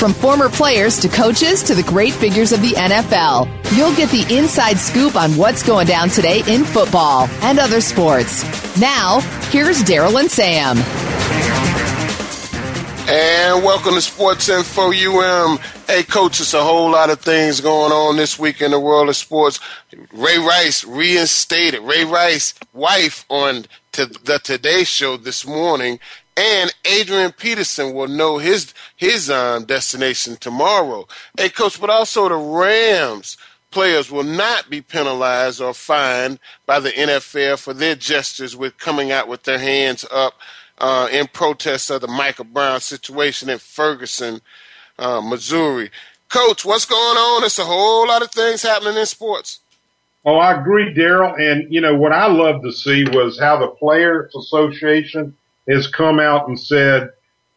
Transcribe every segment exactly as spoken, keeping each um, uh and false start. From former players to coaches to the great figures of the N F L, you'll get the inside scoop on what's going down today in football and other sports. Now, here's Daryl and Sam. And welcome to Sports Info U M. Hey, Coach, it's a whole lot of things going on this week in the world of sports. Ray Rice reinstated. Ray Rice, wife, on to the Today Show this morning. And Adrian Peterson will know his his um, destination tomorrow. Hey, Coach, but also the Rams players will not be penalized or fined by the N F L for their gestures with coming out with their hands up Uh, in protest of the Michael Brown situation in Ferguson, uh, Missouri. Coach, what's going on? It's a whole lot of things happening in sports. Oh, I agree, Daryl. And, you know, what I love to see was how the Players Association has come out and said,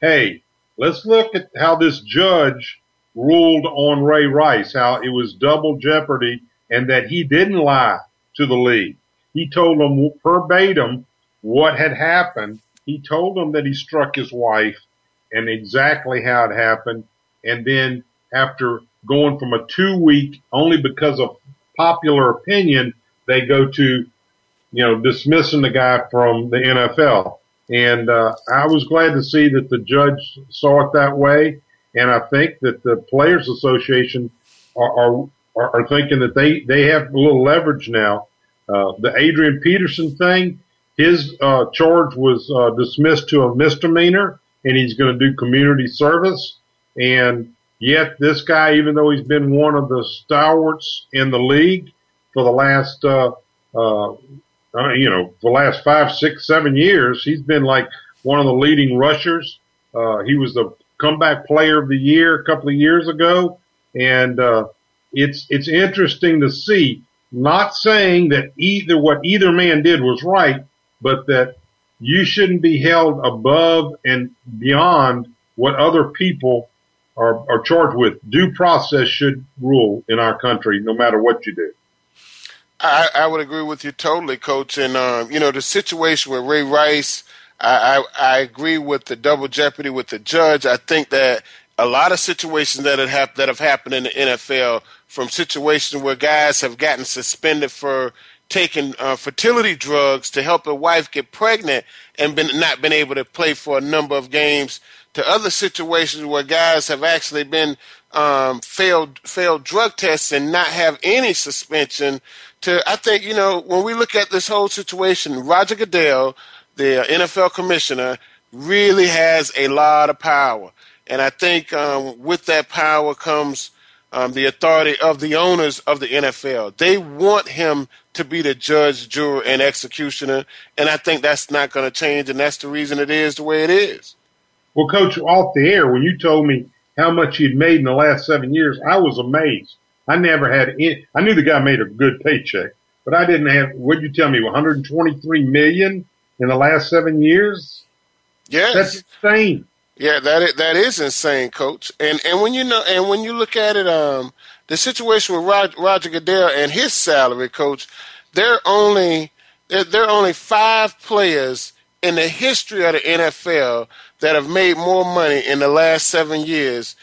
hey, let's look at how this judge ruled on Ray Rice, how it was double jeopardy and that he didn't lie to the league. He told them verbatim what had happened. He told them that he struck his wife and exactly how it happened. And then after going from a two-week, only because of popular opinion, they go to, you know, dismissing the guy from the N F L. And uh, I was glad to see that the judge saw it that way. And I think that the Players Association are are, are thinking that they, they have a little leverage now. Uh, the Adrian Peterson thing, His uh, charge was uh, dismissed to a misdemeanor, and he's going to do community service. And yet this guy, even though he's been one of the stalwarts in the league for the last, uh, uh, you know, for the last five, six, seven years, he's been like one of the leading rushers. Uh, he was the comeback player of the year a couple of years ago. And uh, it's it's interesting to see, not saying that either what either man did was right, but that you shouldn't be held above and beyond what other people are, are charged with. Due process should rule in our country, no matter what you do. I, I would agree with you totally, Coach. And, um, you know, the situation with Ray Rice, I, I, I agree with the double jeopardy with the judge. I think that a lot of situations that have, hap- that have happened in the N F L, from situations where guys have gotten suspended for taking uh, fertility drugs to help a wife get pregnant and been not been able to play for a number of games, to other situations where guys have actually been um, failed failed drug tests and not have any suspension. To I think, you know, when we look at this whole situation, Roger Goodell, the N F L commissioner, really has a lot of power. And I think um, with that power comes um, the authority of the owners of the N F L. They want him to be the judge, juror, and executioner, and I think that's not going to change, and that's the reason it is the way it is. Well, Coach, off the air, when you told me how much you'd made in the last seven years, I was amazed. I never had any. I knew the guy made a good paycheck, but I didn't have. What'd you tell me? one hundred twenty-three million dollars in the last seven years? Yes, that's insane. Yeah, that is, that is insane, Coach. And and when you know, and when you look at it, um. The situation with Roger, Roger Goodell and his salary, Coach, there only there, there are only five players in the history of the N F L that have made more money in the last seven years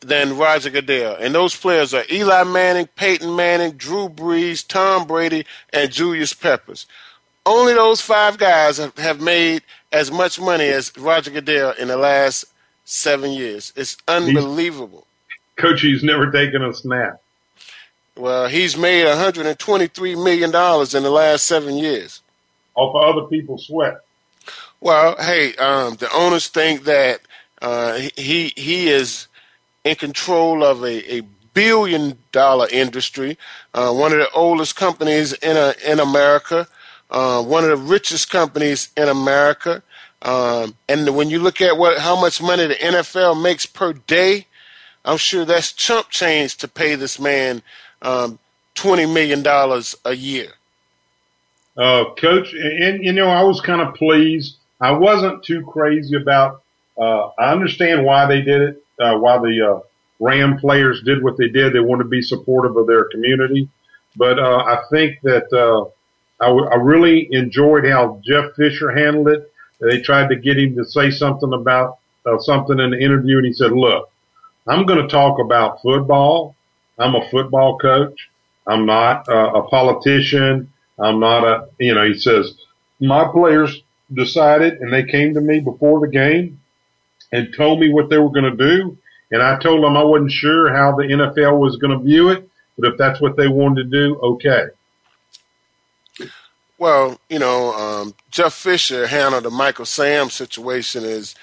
than Roger Goodell. And those players are Eli Manning, Peyton Manning, Drew Brees, Tom Brady, and Julius Peppers. Only those five guys have, have made as much money as Roger Goodell in the last seven years. It's unbelievable. Coach, he's never taken a snap. Well, he's made one hundred twenty-three million dollars in the last seven years. Off of other people's sweat. Well, hey, um, the owners think that uh, he he is in control of a, a billion-dollar industry, uh, one of the oldest companies in a, in America, uh, one of the richest companies in America. Um, and when you look at what how much money the N F L makes per day, I'm sure that's chump change to pay this man um, twenty million dollars a year. Uh, Coach, and, you know, I was kind of pleased. I wasn't too crazy about uh I understand why they did it, uh, why the uh, Ram players did what they did. They wanted to be supportive of their community. But uh I think that uh I, w- I really enjoyed how Jeff Fisher handled it. They tried to get him to say something about uh, something in the interview, and he said, look, I'm going to talk about football. I'm a football coach. I'm not uh, a politician. I'm not a, you know, he says, my players decided, and they came to me before the game and told me what they were going to do. And I told them I wasn't sure how the N F L was going to view it, but if that's what they wanted to do, okay. Well, you know, um, Jeff Fisher handled the Michael Sam situation as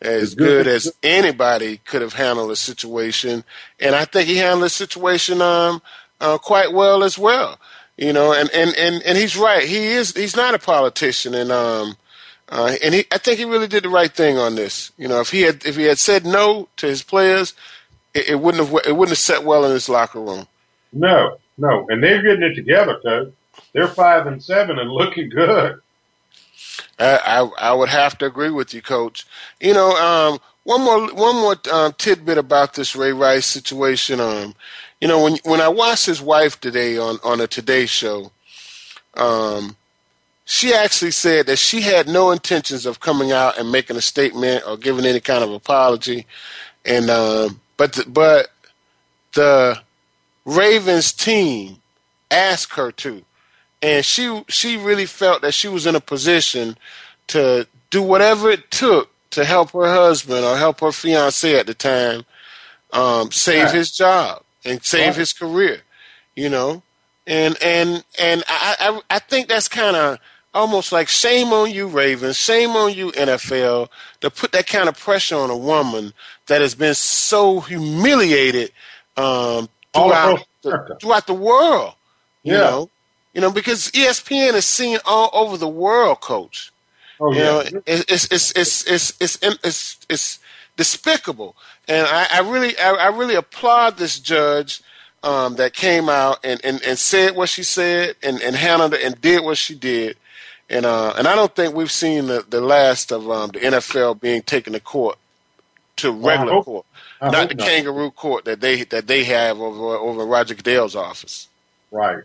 as good as anybody could have handled the situation, and I think he handled the situation um, uh, quite well as well. You know, and, and, and, and he's right. He is he's not a politician, and um, uh, and he I think he really did the right thing on this. You know, if he had if he had said no to his players, it, it wouldn't have it wouldn't have sat well in his locker room. No, no, and they're getting it together, Coach. They're five and seven and looking good. I, I I would have to agree with you, Coach. You know, um, one more one more um, tidbit about this Ray Rice situation. Um, you know, when when I watched his wife today on on a Today Show, um, she actually said that she had no intentions of coming out and making a statement or giving any kind of apology. And um, but the, but the Ravens team asked her to. And she she really felt that she was in a position to do whatever it took to help her husband or help her fiancé at the time um, save right. his job and save right. his career, you know. And and and I I, I think that's kind of almost like shame on you, Ravens, shame on you, N F L, to put that kind of pressure on a woman that has been so humiliated um, throughout, the, throughout the world, you yeah. know. You know, because E S P N is seen all over the world, Coach. Oh, you yeah. know, it's it's it's it's it's it's it's despicable, and I, I really I, I really applaud this judge um, that came out and, and, and said what she said and, and handled it and did what she did, and uh, and I don't think we've seen the, the last of um, the N F L being taken to court, to regular well, hope, court, I not the not. kangaroo court that they that they have over over Roger Goodell's office. Right.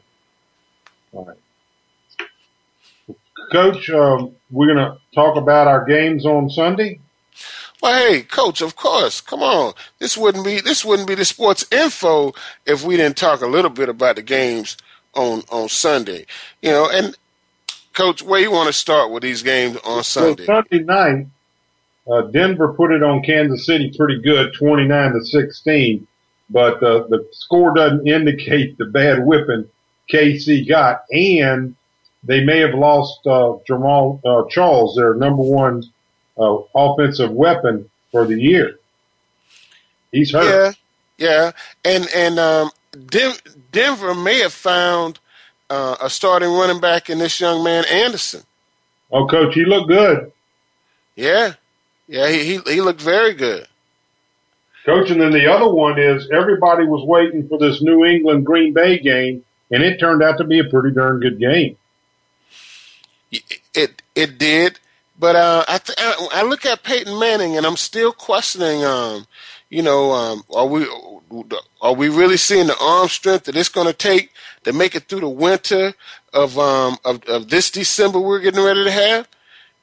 All right. Coach, um, we're going to talk about our games on Sunday. Well, hey, Coach, of course. Come on. This wouldn't be this wouldn't be the Sports Info if we didn't talk a little bit about the games on, on Sunday. You know, and, Coach, where you want to start with these games on Sunday? So Sunday night, uh, Denver put it on Kansas City pretty good, twenty-nine to sixteen, but uh, the score doesn't indicate the bad whipping K C got, and they may have lost uh, Jamal uh, Charles, their number one uh, offensive weapon for the year. He's hurt. Yeah, yeah, and and um, Den- Denver may have found uh, a starting running back in this young man Anderson. Oh, Coach, he looked good. Yeah, yeah, he he, he looked very good. Coach, and then the other one is everybody was waiting for this New England Green Bay game. And it turned out to be a pretty darn good game. It it did, but uh, I, th- I I look at Peyton Manning and I'm still questioning. Um, you know, um, are we are we really seeing the arm strength that it's going to take to make it through the winter of um of, of this December we're getting ready to have?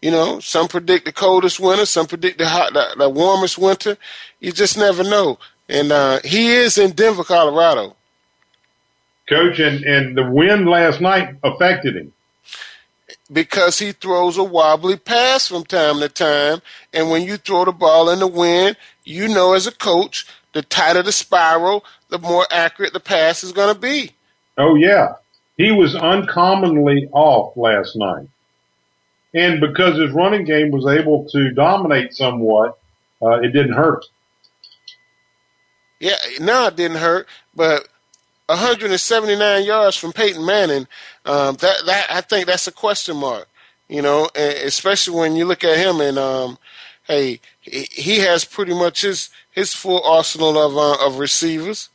You know, some predict the coldest winter, some predict the hot the, the warmest winter. You just never know. And uh, he is in Denver, Colorado. Coach, and, and the wind last night affected him. Because he throws a wobbly pass from time to time, and when you throw the ball in the wind, you know as a coach, the tighter the spiral, the more accurate the pass is going to be. Oh, yeah. He was uncommonly off last night. And because his running game was able to dominate somewhat, uh, it didn't hurt. Yeah, no, it didn't hurt, but one hundred seventy-nine yards from Peyton Manning, um, that, that I think that's a question mark, you know, especially when you look at him and, um, hey, he has pretty much his, his full arsenal of uh, of receivers.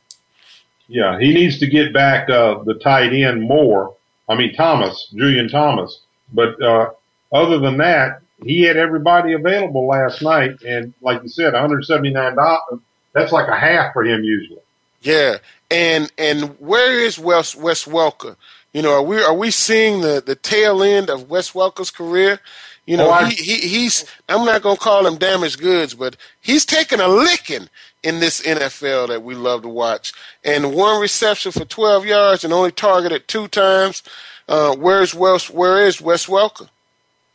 Yeah, he needs to get back uh, the tight end more. I mean, Thomas, Julian Thomas. But uh, other than that, he had everybody available last night. And like you said, one hundred seventy-nine dollars, that's like a half for him usually. Yeah. And and where is Wes, Wes Welker? You know, are we are we seeing the, the tail end of Wes Welker's career? You know, oh, I, he, he he's I'm not gonna call him damaged goods, but he's taking a licking in this N F L that we love to watch. And one reception for twelve yards and only targeted two times. Uh, where's Wes? Where is Wes Welker?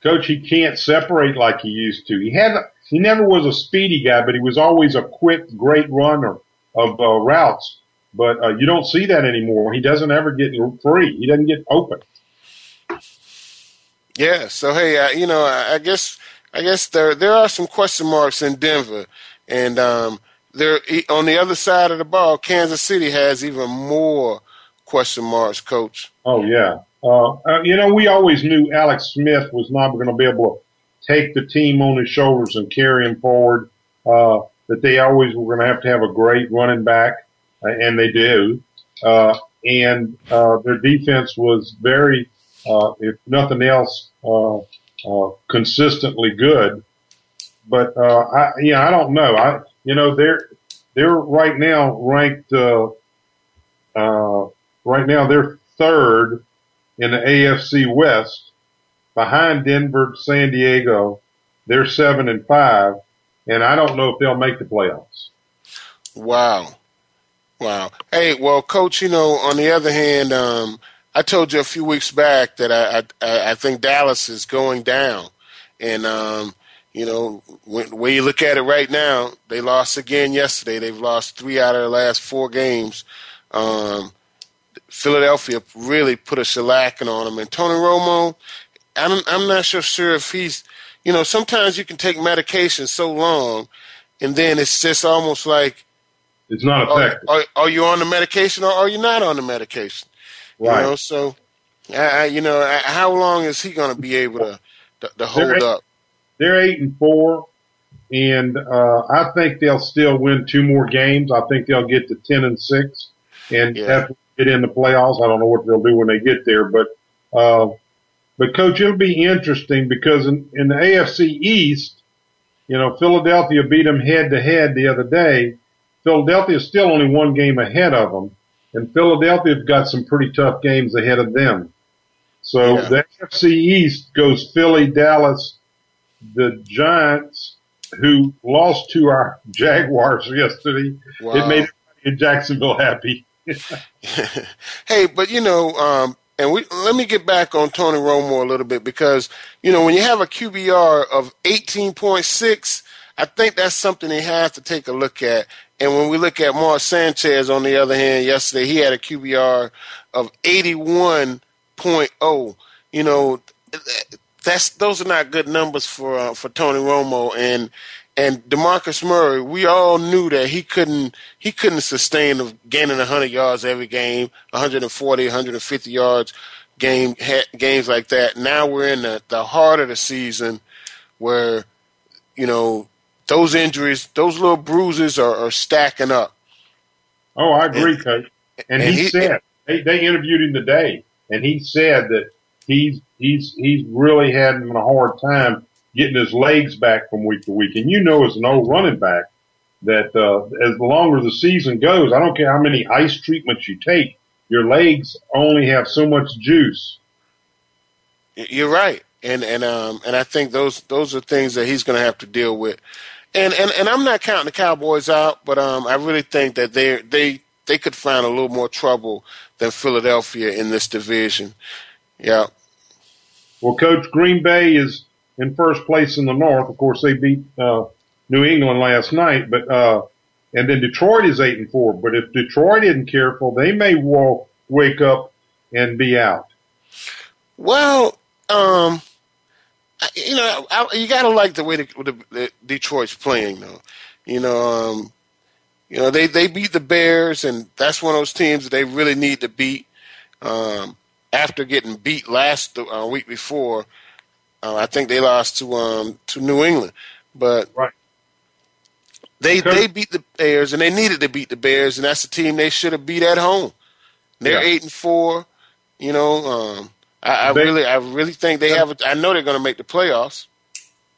Coach, he can't separate like he used to. He had he never was a speedy guy, but he was always a quick, great runner of uh, routes. But uh, you don't see that anymore. He doesn't ever get free. He doesn't get open. Yeah. So hey, I, you know, I, I guess I guess there there are some question marks in Denver, and um, there on the other side of the ball, Kansas City has even more question marks, Coach. Oh yeah. Uh, uh, you know, we always knew Alex Smith was not going to be able to take the team on his shoulders and carry him forward. Uh, that they always were going to have to have a great running back. And they do. Uh, and uh, their defense was very, uh, if nothing else, uh, uh, consistently good. But uh, I, yeah, I don't know. I, you know, they're they're right now ranked. Uh, uh, right now, they're third in the A F C West, behind Denver, San Diego. They're seven and five, and I don't know if they'll make the playoffs. Wow. Wow. Hey, well, Coach, you know, on the other hand, um, I told you a few weeks back that I I, I think Dallas is going down. And, um, you know, when, when you look at it right now, they lost again yesterday. They've lost three out of their last four games. Um, Philadelphia really put a shellacking on them. And Tony Romo, I'm, I'm not so sure if he's, you know, sometimes you can take medication so long, and then it's just almost like, it's not effective. Are, are, are you on the medication or are you not on the medication? Right. You know, so, I, you know, I, how long is he going to be able to, to, to hold they're eight, up? They're eight and four, and uh, I think they'll still win two more games. I think they'll get to ten and six, and yeah. have to get in the playoffs. I don't know what they'll do when they get there, but, uh, but Coach, it'll be interesting because in, in the A F C East, you know, Philadelphia beat them head to head the other day. Philadelphia is still only one game ahead of them, and Philadelphia's got some pretty tough games ahead of them. So yeah. The A F C East goes Philly, Dallas, the Giants, who lost to our Jaguars yesterday. Wow. It made everybody Jacksonville happy. Hey, but you know, um, and we let me get back on Tony Romo a little bit because you know when you have a Q B R of eighteen point six, I think that's something he has to take a look at. And when we look at Mark Sanchez, on the other hand, yesterday he had a Q B R of eighty-one point oh. You know, that's those are not good numbers for uh, for Tony Romo and and DeMarcus Murray. We all knew that he couldn't he couldn't sustain of gaining one hundred yards every game, one hundred forty, one hundred fifty yards game ha, games like that. Now we're in the, the heart of the season where you know. Those injuries, those little bruises are, are stacking up. Oh, I agree, and, Coach. And, and he, he said they, they interviewed him today, and he said that he's he's he's really having a hard time getting his legs back from week to week. And you know, as an old running back, that uh, as the longer the season goes, I don't care how many ice treatments you take, your legs only have so much juice. You're right, and and um and I think those those are things that he's going to have to deal with. And, and and I'm not counting the Cowboys out, but um, I really think that they they they could find a little more trouble than Philadelphia in this division. Yeah. Well, Coach, Green Bay is in first place in the North. Of course, they beat uh, New England last night, but uh, and then Detroit is eight and four. But if Detroit isn't careful, they may walk, wake up and be out. Well, um. You know, I, you gotta like the way the, the, the Detroit's playing, though. You know, um, you know they, they beat the Bears, and that's one of those teams that they really need to beat. Um, after getting beat last uh, week before, uh, I think they lost to um, to New England. But right. They sure. they beat the Bears, and they needed to beat the Bears, and that's the team they should have beat at home. They're yeah. eight and four. You know, um, I, I they, really, I really think they yeah. have. A, I know they're going to make the playoffs.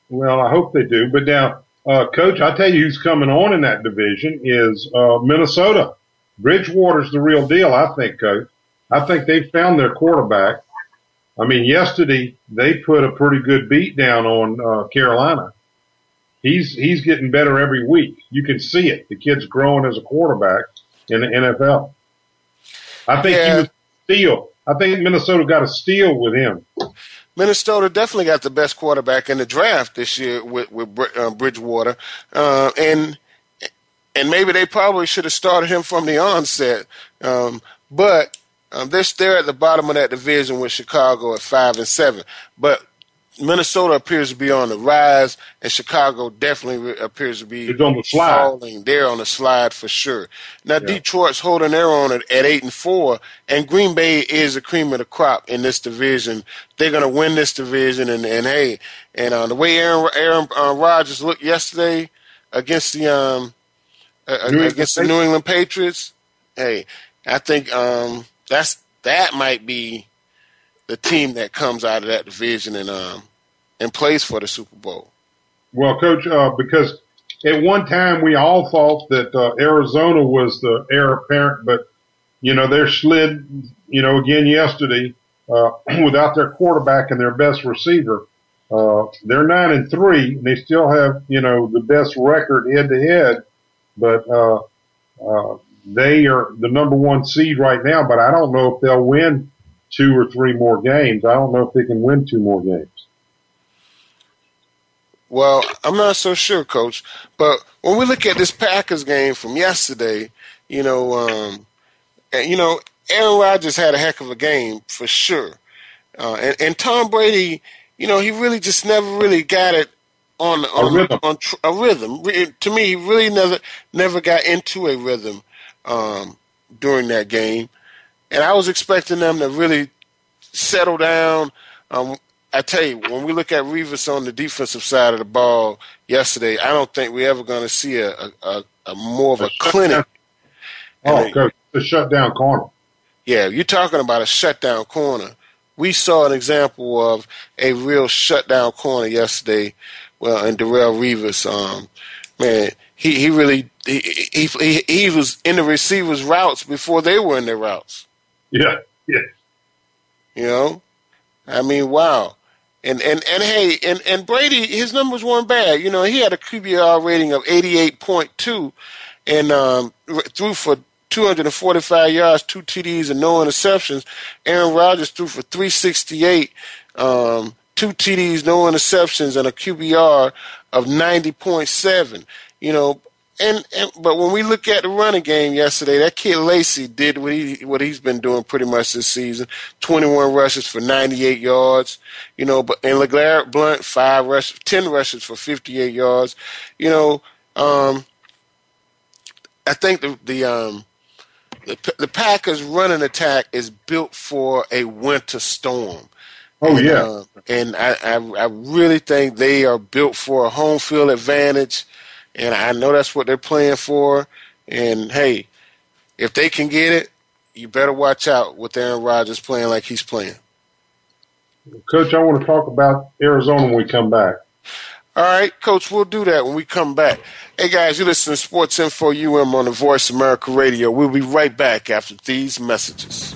Well, I hope they do. But now, uh, Coach, I tell you, who's coming on in that division is uh, Minnesota. Bridgewater's the real deal, I think, Coach. I think they found their quarterback. I mean, yesterday they put a pretty good beat down on uh, Carolina. He's he's getting better every week. You can see it. The kid's growing as a quarterback in the N F L. I think yeah. he was steal. I think Minnesota got a steal with him. Minnesota definitely got the best quarterback in the draft this year with with uh, Bridgewater, uh, and and maybe they probably should have started him from the onset. Um, but um, they're they're at the bottom of that division with Chicago at five and seven. But Minnesota appears to be on the rise, and Chicago definitely appears to be on the falling. They're on the slide for sure. Now, yeah. Detroit's holding their own at, at eight and four, and Green Bay is the cream of the crop in this division. They're going to win this division, and, and hey, and uh, the way Aaron Aaron uh, Rodgers looked yesterday against the um uh, New against the New England Patriots, hey, I think um that's that might be the team that comes out of that division and um. and plays for the Super Bowl. Well, Coach, uh, because at one time we all thought that uh, Arizona was the heir apparent, but, you know, they're slid, you know, again yesterday uh, without their quarterback and their best receiver. Uh, they're nine and three, and they still have, you know, the best record head-to-head, but uh, uh, they are the number one seed right now, but I don't know if they'll win two or three more games. I don't know if they can win two more games. Well, I'm not so sure, Coach. But when we look at this Packers game from yesterday, you know, um, you know, Aaron Rodgers had a heck of a game for sure, uh, and and Tom Brady, you know, he really just never really got it on on a rhythm. On tr- a rhythm. Re- to me, he really never never got into a rhythm um, during that game, and I was expecting them to really settle down. Um, I tell you, when we look at Revis on the defensive side of the ball yesterday, I don't think we're ever going to see a, a, a, a more of a, a clinic. Oh, I mean, the shutdown corner. Yeah, you're talking about a shutdown corner. We saw an example of a real shutdown corner yesterday. Well, and Darrelle Revis, um, man, he he really he, he he he was in the receivers' routes before they were in their routes. Yeah, yeah. You know, I mean, wow. And and and hey, and, and Brady, his numbers weren't bad. You know, he had a Q B R rating of eighty-eight point two, and um, threw for two hundred forty-five yards, two T Ds, and no interceptions. Aaron Rodgers threw for three sixty-eight, um, two T Ds, no interceptions, and a Q B R of ninety point seven. You know, and, and but when we look at the running game yesterday, that kid Lacy did what he what he's been doing pretty much this season: twenty-one rushes for ninety-eight yards. You know, but and LeGarrette Blount five rushes, ten rushes for fifty-eight yards. You know, um, I think the the, um, the the Packers' running attack is built for a winter storm. Oh and, yeah, uh, and I, I I really think they are built for a home field advantage. And I know that's what they're playing for. And, hey, if they can get it, you better watch out with Aaron Rodgers playing like he's playing. Coach, I want to talk about Arizona when we come back. All right, Coach, we'll do that when we come back. Hey, guys, you listen to Sports Info U M on the Voice America Radio. We'll be right back after these messages.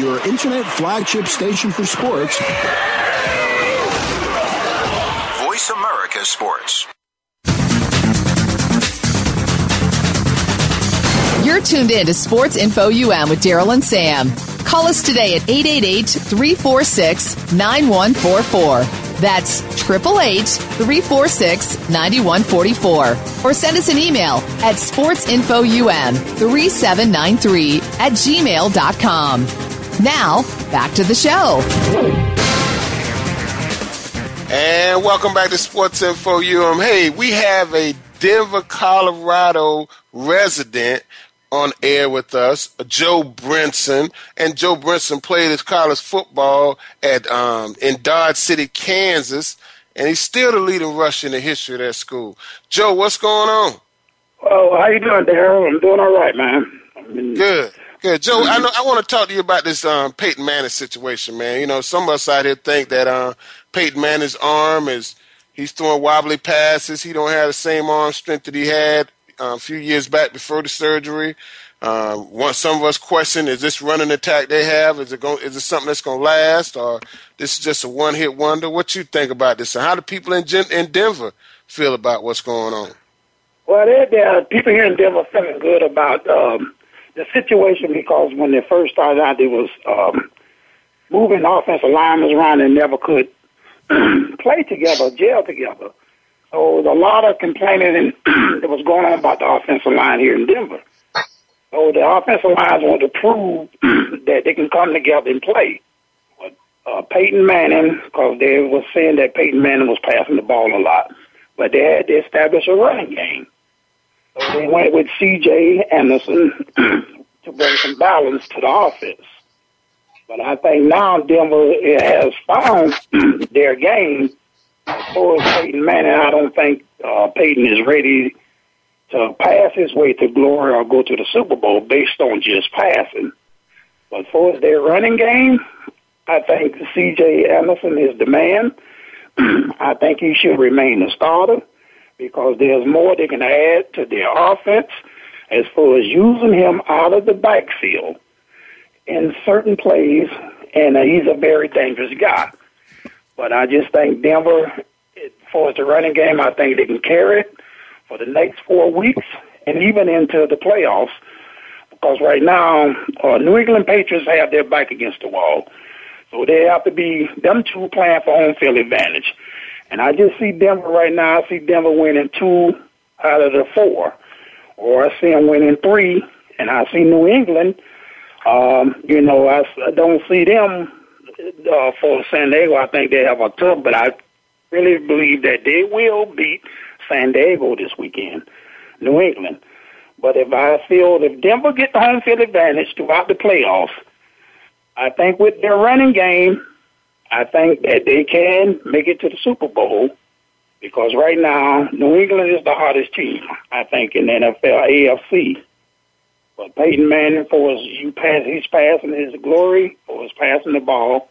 Your internet flagship station for sports. Voice America Sports. You're tuned in to Sports Info U M with Daryl and Sam. Call us today at eight eight eight, three four six, nine one four four. That's eight eight eight, three four six, nine one four four. Or send us an email at sports info u m three seven nine three at gmail dot com. Now, back to the show. And welcome back to Sports Info U M. Hey, we have a Denver, Colorado resident on air with us, Joe Brinson. And Joe Brinson played his college football at um, in Dodge City, Kansas, and he's still the leading rusher in the history of that school. Joe, what's going on? Oh, how you doing, Darryl? I'm doing all right, man. I mean, good. Good. Joe, I know I want to talk to you about this um, Peyton Manning situation, man. You know, some of us out here think that uh, Peyton Manning's arm is, he's throwing wobbly passes. He don't have the same arm strength that he had uh, a few years back before the surgery. Uh, one, some of us question, is this running attack they have, is it going, is it something that's going to last, or this is just a one-hit wonder? What you think about this, and how do people in, Gen- in Denver feel about what's going on? Well, they're, they're, people here in Denver feeling good about um, the situation, because when they first started out, they was um, moving offensive linemen around and never could play together, gel together. So there's a lot of complaining that was going on about the offensive line here in Denver. So the offensive lines want to prove that they can come together and play. But, uh, Peyton Manning, because they were saying that Peyton Manning was passing the ball a lot, but they had to establish a running game. So they went with C J. Anderson to bring some balance to the offense. But I think now Denver has found their game. As far as Peyton Manning, I don't think uh, Peyton is ready to pass his way to glory or go to the Super Bowl based on just passing. But as far as their running game, I think C J. Anderson is the man. I think he should remain the starter, because there's more they can add to their offense as far as using him out of the backfield in certain plays, and uh, he's a very dangerous guy. But I just think Denver, for the running game, I think they can carry it for the next four weeks and even into the playoffs, because right now uh, New England Patriots have their back against the wall. So they have to be, them two playing for home field advantage. And I just see Denver right now, I see Denver winning two out of the four, or I see them winning three, and I see New England. Um, you know, I, I don't see them uh, for San Diego. I think they have a tough, but I really believe that they will beat San Diego this weekend, New England. But if I feel if Denver get the home field advantage throughout the playoffs, I think with their running game, I think that they can make it to the Super Bowl, because right now New England is the hottest team, I think, in the N F L, A F C. But Peyton Manning, for his, you pass, he's passing his glory, for his passing the ball,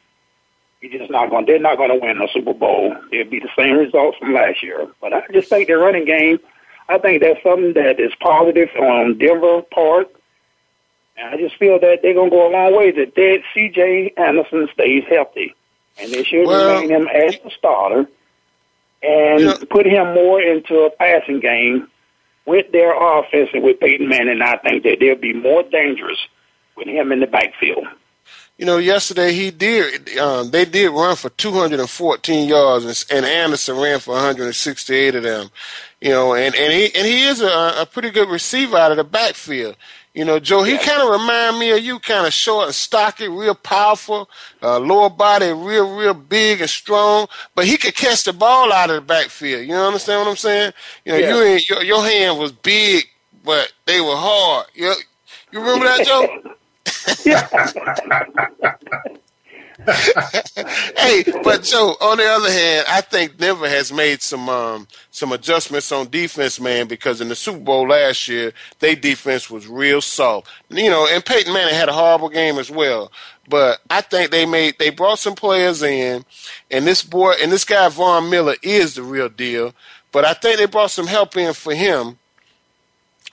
he's just not going. They're not going to win a Super Bowl. It'll be the same results from last year. But I just think their running game, I think that's something that is positive on Denver part. And I just feel that they're going to go a long way. That dead C J. Anderson stays healthy, and they should well, remain him as the starter, and you know, put him more into a passing game with their offense and with Peyton Manning, I think that they'll be more dangerous with him in the backfield. You know, yesterday he did. Um, they did run for two hundred fourteen yards, and, and Anderson ran for one hundred sixty-eight of them. You know, and, and he and he is a, a pretty good receiver out of the backfield. You know, Joe, he kind of remind me of you, kind of short and stocky, real powerful, uh, lower body, real, real big and strong. But he could catch the ball out of the backfield. You know, understand what I'm saying? You know, yeah. you and your, your hand was big, but they were hard. You, you remember that, Joe? Yeah. Hey, but Joe, on the other hand, I think Denver has made some um, some adjustments on defense, man, because in the Super Bowl last year, their defense was real soft. You know, and Peyton Manning had a horrible game as well. But I think they made they brought some players in, and this boy and this guy Von Miller is the real deal. But I think they brought some help in for him,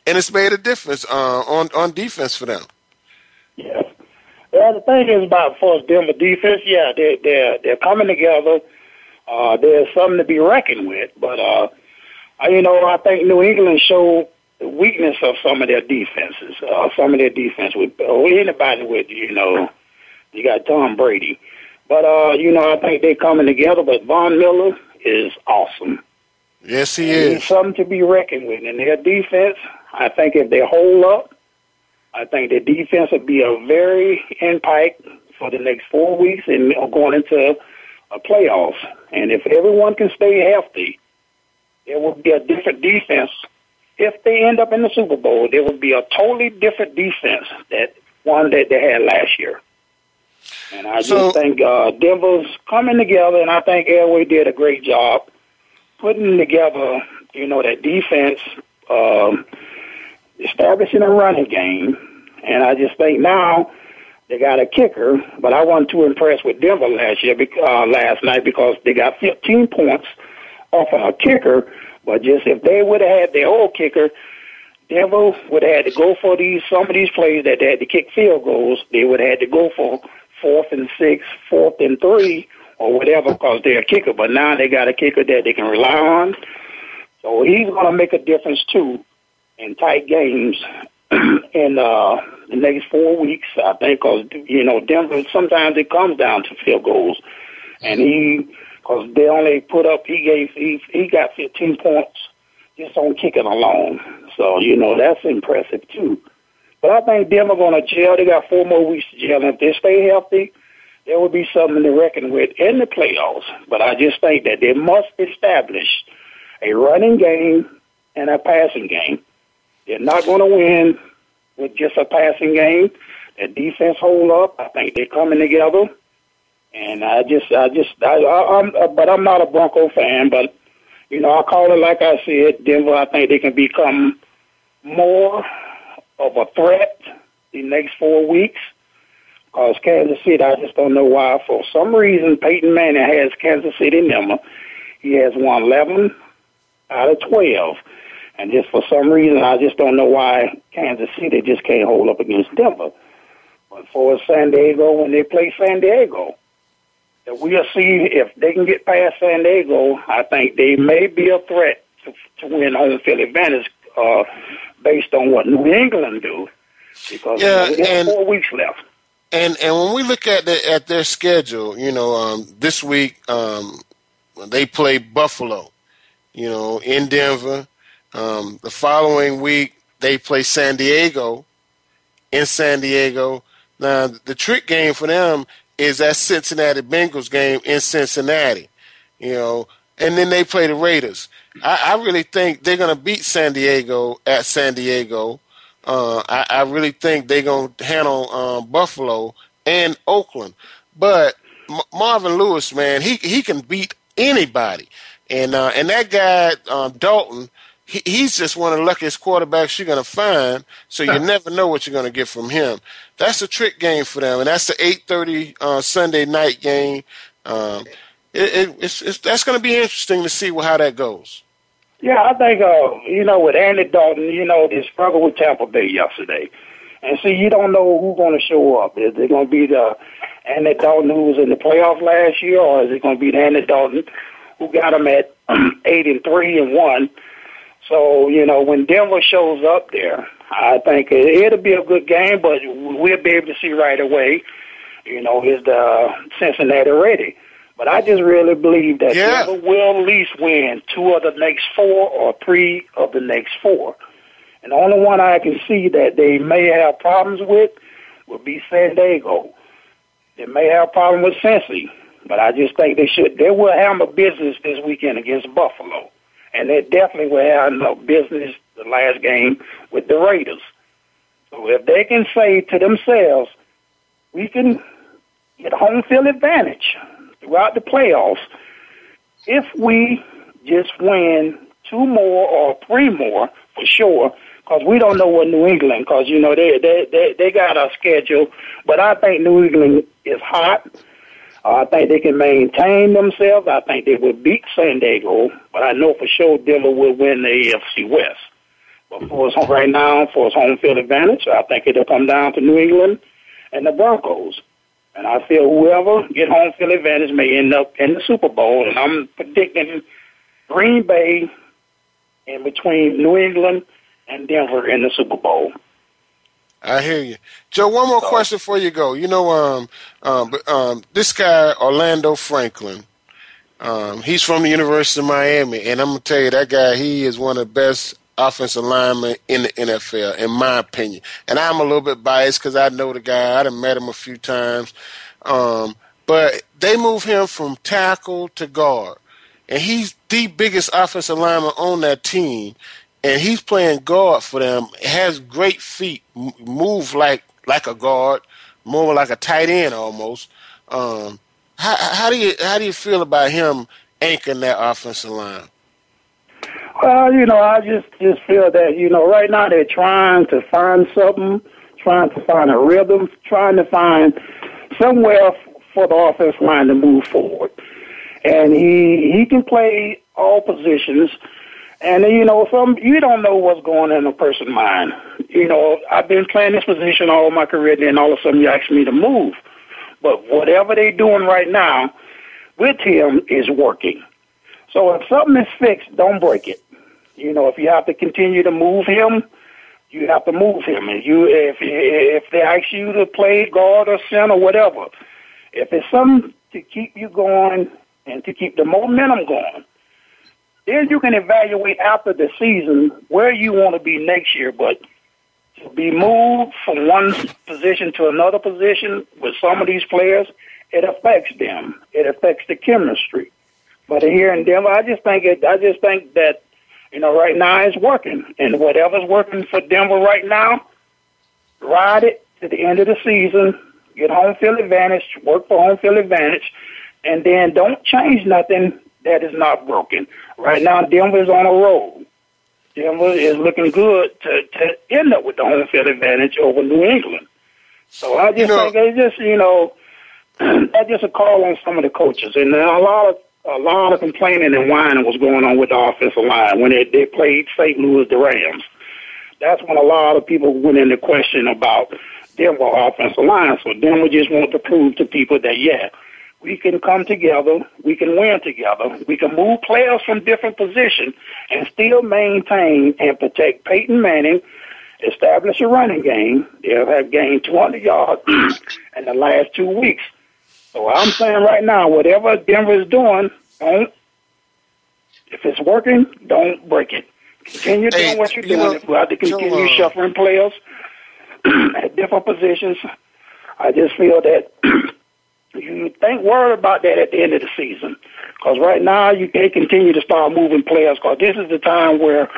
and it's made a difference uh, on on defense for them. Yeah. Well, the thing is about for Denver defense, yeah, they they're they're coming together. Uh, there's something to be reckoned with, but uh, you know, I think New England showed the weakness of some of their defenses. Uh, some of their defense with or anybody with you know, you got Tom Brady, but uh, you know, I think they're coming together. But Von Miller is awesome. Yes, he is. He's something to be reckoned with, and their defense. I think if they hold up. I think the defense will be a very impact for the next four weeks and going into a playoffs. And if everyone can stay healthy, there will be a different defense. If they end up in the Super Bowl, there will be a totally different defense than one that they had last year. And I so, just think uh, Denver's coming together, and I think Elway did a great job putting together, you know, that defense. Um, Establishing a running game, and I just think now they got a kicker. But I wasn't too impressed with Denver last year, uh, last night because they got fifteen points off of a kicker. But just if they would have had their old kicker, Denver would have had to go for these some of these plays that they had to kick field goals. They would have had to go for fourth and six, fourth and three, or whatever because they're a kicker. But now they got a kicker that they can rely on, so he's going to make a difference too. In tight games in uh, the next four weeks, I think, because, you know, Denver, sometimes it comes down to field goals. And he, because they only put up, he gave, he, he got fifteen points just on kicking alone. So, you know, that's impressive, too. But I think Denver going to jail. They got four more weeks to jail. And if they stay healthy, there will be something to reckon with in the playoffs. But I just think that they must establish a running game and a passing game. They're not going to win with just a passing game. Their defense hold up. I think they're coming together, and I just, I just, I, I, I'm, but I'm not a Bronco fan. But you know, I call it like I said, Denver. I think they can become more of a threat the next four weeks. Cause Kansas City, I just don't know why. For some reason, Peyton Manning has Kansas City number. He has won eleven out of twelve. And just for some reason, I just don't know why Kansas City just can't hold up against Denver. But for San Diego, when they play San Diego, that we'll see if they can get past San Diego. I think they may be a threat to, to win home field advantage uh, based on what New England do because yeah, we have four weeks left. And and when we look at the, at their schedule, you know, um, this week um, they play Buffalo, you know, in Denver. Um, the following week, they play San Diego in San Diego. Now, the trick game for them is that Cincinnati Bengals game in Cincinnati, you know, and then they play the Raiders. I, I really think they're going to beat San Diego at San Diego. Uh, I, I really think they're going to handle um, Buffalo and Oakland. But M- Marvin Lewis, man, he, he can beat anybody. And, uh, and that guy, uh, Dalton, he's just one of the luckiest quarterbacks you're going to find, so you never know what you're going to get from him. That's a trick game for them, and that's the eight thirty uh, Sunday night game. Um, it, it, it's, it's, that's going to be interesting to see how that goes. Yeah, I think, uh, you know, with Andy Dalton, you know, they struggled with Tampa Bay yesterday. And see, you don't know who's going to show up. Is it going to be the Andy Dalton who was in the playoffs last year, or is it going to be the Andy Dalton who got him at eight and three and one? So, you know, when Denver shows up there, I think it'll be a good game, but we'll be able to see right away, you know, is the Cincinnati ready. But I just really believe that yeah. Denver will at least win two of the next four or three of the next four. And the only one I can see that they may have problems with would be San Diego. They may have a problem with Cincy, but I just think they should. They will have a business this weekend against Buffalo, and they definitely will have no business the last game with the Raiders. So if they can say to themselves, we can get home field advantage throughout the playoffs if we just win two more or three more for sure, because we don't know what New England, because, you know, they, they, they, they got a schedule. But I think New England is hot. Uh, I think they can maintain themselves. I think they will beat San Diego. But I know for sure Denver will win the A F C West. But for us right now, for us home field advantage, I think it'll come down to New England and the Broncos. And I feel whoever get home field advantage may end up in the Super Bowl. And I'm predicting Green Bay in between New England and Denver in the Super Bowl. I hear you, Joe. One more so, question before you go. You know, um, um, um, this guy Orlando Franklin, um, he's from the University of Miami, and I'm gonna tell you that guy. He is one of the best offensive linemen in the N F L, in my opinion. And I'm a little bit biased because I know the guy. I done met him a few times, um, but they move him from tackle to guard, and he's the biggest offensive lineman on that team. And he's playing guard for them. Has great feet, move like like a guard, more like a tight end almost. Um, how, how do you how do you feel about him anchoring that offensive line? Well, you know, I just, just feel that, you know, right now they're trying to find something, trying to find a rhythm, trying to find somewhere for the offensive line to move forward. And he he can play all positions. And, you know, some you don't know what's going on in a person's mind. You know, I've been playing this position all my career, then all of a sudden you ask me to move. But whatever they're doing right now with him is working. So if something is fixed, don't break it. You know, if you have to continue to move him, you have to move him. And you, if if they ask you to play guard or center or whatever, if it's something to keep you going and to keep the momentum going, then you can evaluate after the season where you want to be next year. But to be moved from one position to another position with some of these players, it affects them. It affects the chemistry. But here in Denver, I just think it. I just think that, you know, right now it's working, and whatever's working for Denver right now, ride it to the end of the season. Get home field advantage. Work for home field advantage, and then don't change nothing that is not broken. Right now, Denver's on a roll. Denver is looking good to, to end up with the home field advantage over New England. So I just you know, think it's just, you know, that's just a call on some of the coaches. And a lot of a lot of complaining and whining was going on with the offensive line when they, they played Saint Louis the Rams. That's when a lot of people went into question about Denver offensive line. So Denver just wanted to prove to people that, yeah, we can come together, we can win together, we can move players from different positions and still maintain and protect Peyton Manning, establish a running game. They have gained two hundred yards in the last two weeks. So I'm saying right now, whatever Denver is doing, don't, if it's working, don't break it. Continue doing hey, what you're you doing. If we have to continue so, uh, shuffling players at different positions, I just feel that... You think worried about that at the end of the season, because right now you can't continue to start moving players, because this is the time where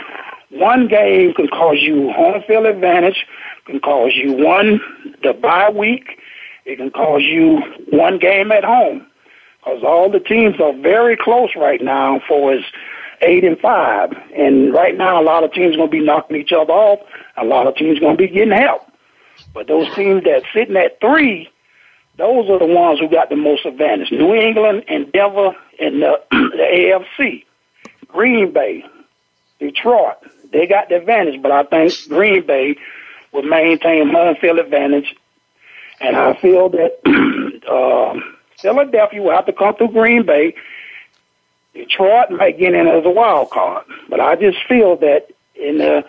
one game can cause you home field advantage, can cause you one the bye week, it can cause you one game at home, because all the teams are very close right now for us eight and five, and right now a lot of teams are going to be knocking each other off, a lot of teams are going to be getting help, but those teams that sitting at three, those are the ones who got the most advantage. New England and Denver and the, the A F C. Green Bay, Detroit, they got the advantage, but I think Green Bay will maintain home field advantage. And I feel that uh, Philadelphia will have to come through Green Bay Detroit might get in as a wild card. But I just feel that in the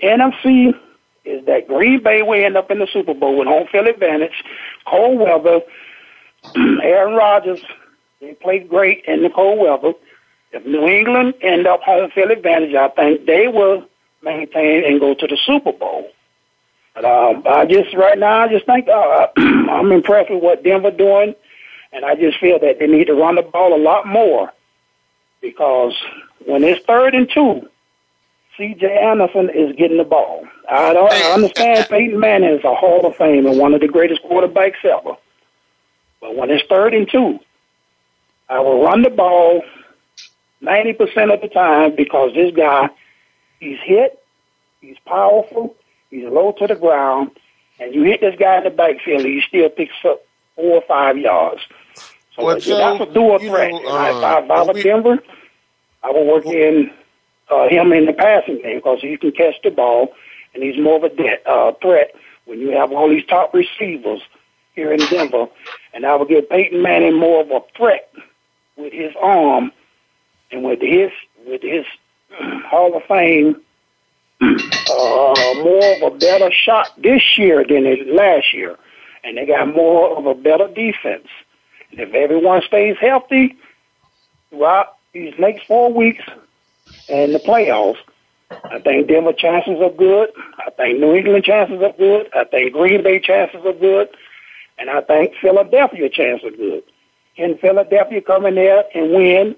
N F C is that Green Bay will end up in the Super Bowl with home field advantage, cold weather. Aaron Rodgers, they played great in the cold weather. If New England end up home field advantage, I think they will maintain and go to the Super Bowl. But um, I just, right now, I just think uh, I'm impressed with what Denver doing, and I just feel that they need to run the ball a lot more because when it's third and two, C J. Anderson is getting the ball. I don't I understand Peyton Manning is a Hall of Fame and one of the greatest quarterbacks ever. But when it's third and two, I will run the ball ninety percent of the time because this guy, he's hit, he's powerful, he's low to the ground, and you hit this guy in the backfield, he still picks up four or five yards. So well, Joe, that's a dual threat. Know, uh, if I, if I were we, Denver, I would work well, in uh, him in the passing game because he can catch the ball, and he's more of a de- uh, threat when you have all these top receivers here in Denver, and I would give Peyton Manning more of a threat with his arm and with his with his Hall of Fame uh, more of a better shot this year than it last year, and they got more of a better defense. And if everyone stays healthy throughout these next four weeks and the playoffs, I think Denver chances are good. I think New England chances are good. I think Green Bay chances are good. And I think Philadelphia chance are good. Can Philadelphia come in there and win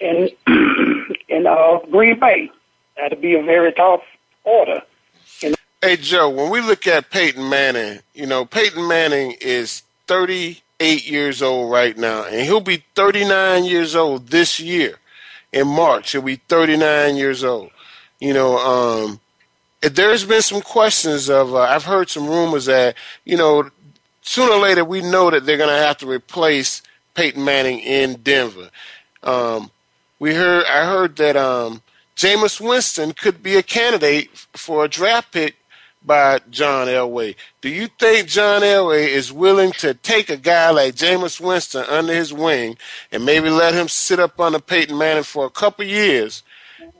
in, in uh, Green Bay? That would be a very tough order. And- hey, Joe, when we look at Peyton Manning, you know, Peyton Manning is thirty-eight years old right now, and he'll be thirty-nine years old this year. In March, he'll be thirty-nine years old. You know, um, there's been some questions of, uh, I've heard some rumors that, you know, sooner or later, we know that they're going to have to replace Peyton Manning in Denver. Um, we heard, I heard that um, Jameis Winston could be a candidate for a draft pick by John Elway. Do you think John Elway is willing to take a guy like Jameis Winston under his wing and maybe let him sit up under Peyton Manning for a couple years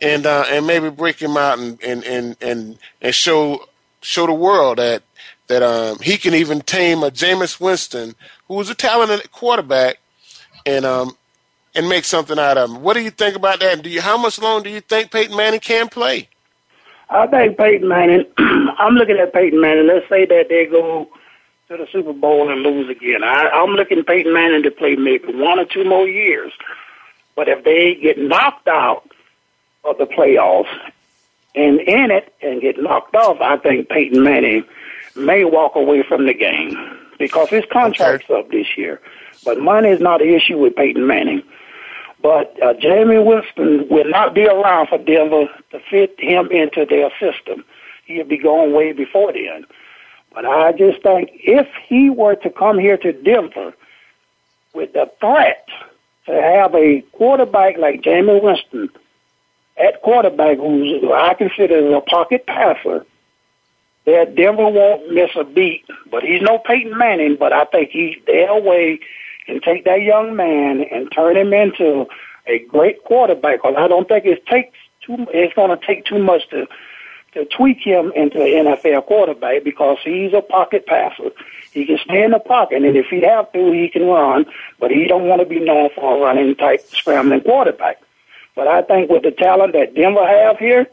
and uh, and maybe break him out and and and and, and show show the world that? that um, he can even tame a Jameis Winston, who is a talented quarterback, and um, and make something out of him. What do you think about that? And do you, how much longer do you think Peyton Manning can play? I think Peyton Manning, I'm looking at Peyton Manning. Let's say that they go to the Super Bowl and lose again. I, I'm looking at Peyton Manning to play maybe one or two more years. But if they get knocked out of the playoffs and in it and get knocked off, I think Peyton Manning may walk away from the game because his contract's okay. up this year. But money is not an issue with Peyton Manning. But uh, Jameis Winston will not be around for Denver to fit him into their system. He'll be going way before then. But I just think if he were to come here to Denver with the threat to have a quarterback like Jameis Winston, that quarterback who I consider a pocket passer, that Denver won't miss a beat, but he's no Peyton Manning, but I think he, Elway can take that young man and turn him into a great quarterback, because I don't think it takes too, it's going to take too much to, to tweak him into an N F L quarterback, because he's a pocket passer. He can stay in the pocket, and if he have to, he can run, but he don't want to be known for a running type scrambling quarterback. But I think with the talent that Denver have here,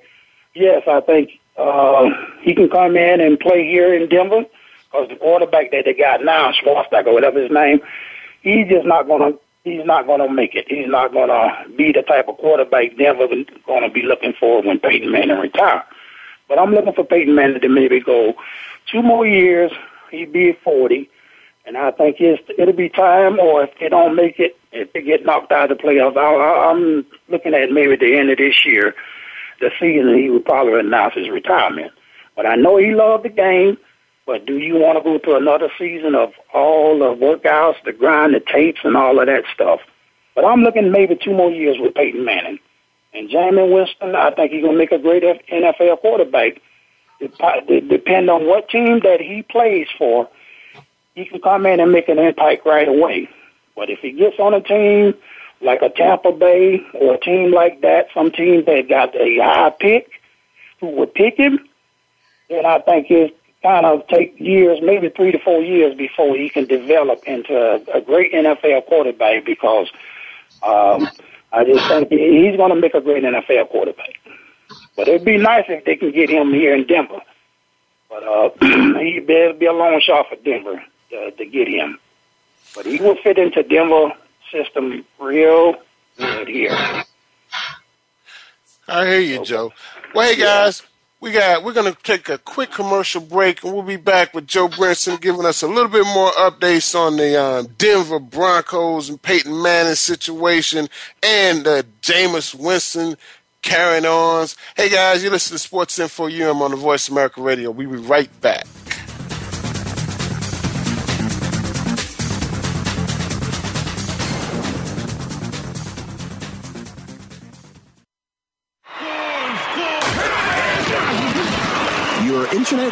yes, I think Uh, he can come in and play here in Denver because the quarterback that they got now, Schwarzenegger, whatever his name, he's just not gonna. He's not gonna make it. He's not gonna be the type of quarterback Denver gonna be looking for when Peyton Manning retire. But I'm looking for Peyton Manning to maybe go two more years. He'd be forty, and I think it's, it'll be time. Or if they don't make it, if they get knocked out of the playoffs, I, I'm looking at maybe the end of this year. The season he would probably announce his retirement. But I know he loved the game, but do you want to go through another season of all the workouts, the grind, the tapes, and all of that stuff? But I'm looking maybe two more years with Peyton Manning. And Jameis Winston, I think he's going to make a great N F L quarterback. Depending on what team that he plays for, he can come in and make an impact right away. But if he gets on a team like a Tampa Bay or a team like that, some team that got a high pick, who would pick him, then I think it kind of take years, maybe three to four years before he can develop into a, a great N F L quarterback because um, I just think he's going to make a great N F L quarterback. But it'd be nice if they can get him here in Denver. But uh, he'd be a long shot for Denver to, to get him. But he will fit into Denver system real good here. I hear you, Joe. Well, hey, guys, we got, we're going to take a quick commercial break, and we'll be back with Joe Brinson giving us a little bit more updates on the um, Denver Broncos and Peyton Manning situation and the uh, Jameis Winston carrying-ons. Hey, guys, you listen to Sports Info U M on the Voice of America Radio. We'll be right back. Internet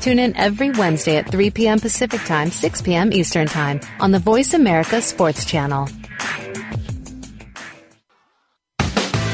Tune in every Wednesday at three p.m. Pacific Time, six p.m. Eastern Time on the Voice America Sports Channel.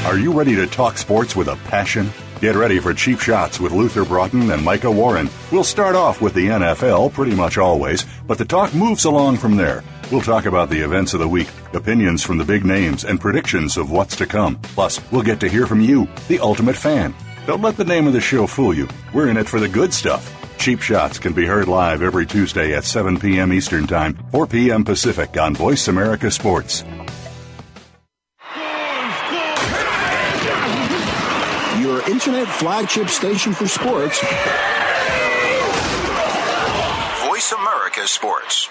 Are you ready to talk sports with a passion? Get ready for Cheap Shots with Luther Broughton and Micah Warren. We'll start off with the N F L pretty much always, but the talk moves along from there. We'll talk about the events of the week, opinions from the big names, and predictions of what's to come. Plus, we'll get to hear from you, the ultimate fan. Don't let the name of the show fool you. We're in it for the good stuff. Cheap Shots can be heard live every Tuesday at seven p.m. Eastern Time, four p.m. Pacific on Voice America Sports. Your internet flagship station for sports. Voice America Sports.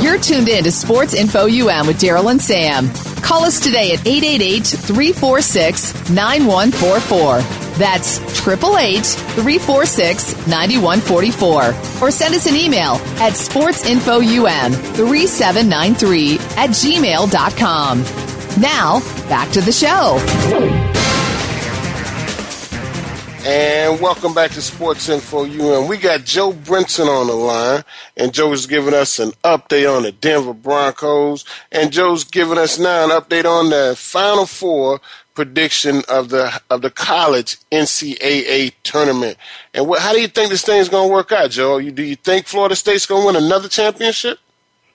You're tuned in to Sports Info U M with Daryl and Sam. Call us today at eight eight eight, three four six, nine one four four. That's eight eight eight, three four six, nine one four four. Or send us an email at sports info u m three seven nine three at gmail dot com. Now, back to the show. And welcome back to Sports Info U M. We got Joe Brinson on the line, and Joe's giving us an update on the Denver Broncos, and Joe's giving us now an update on the Final Four prediction of the of the college N C A A tournament. And what, how do you think this thing's going to work out, Joe? You, do you think Florida State's going to win another championship?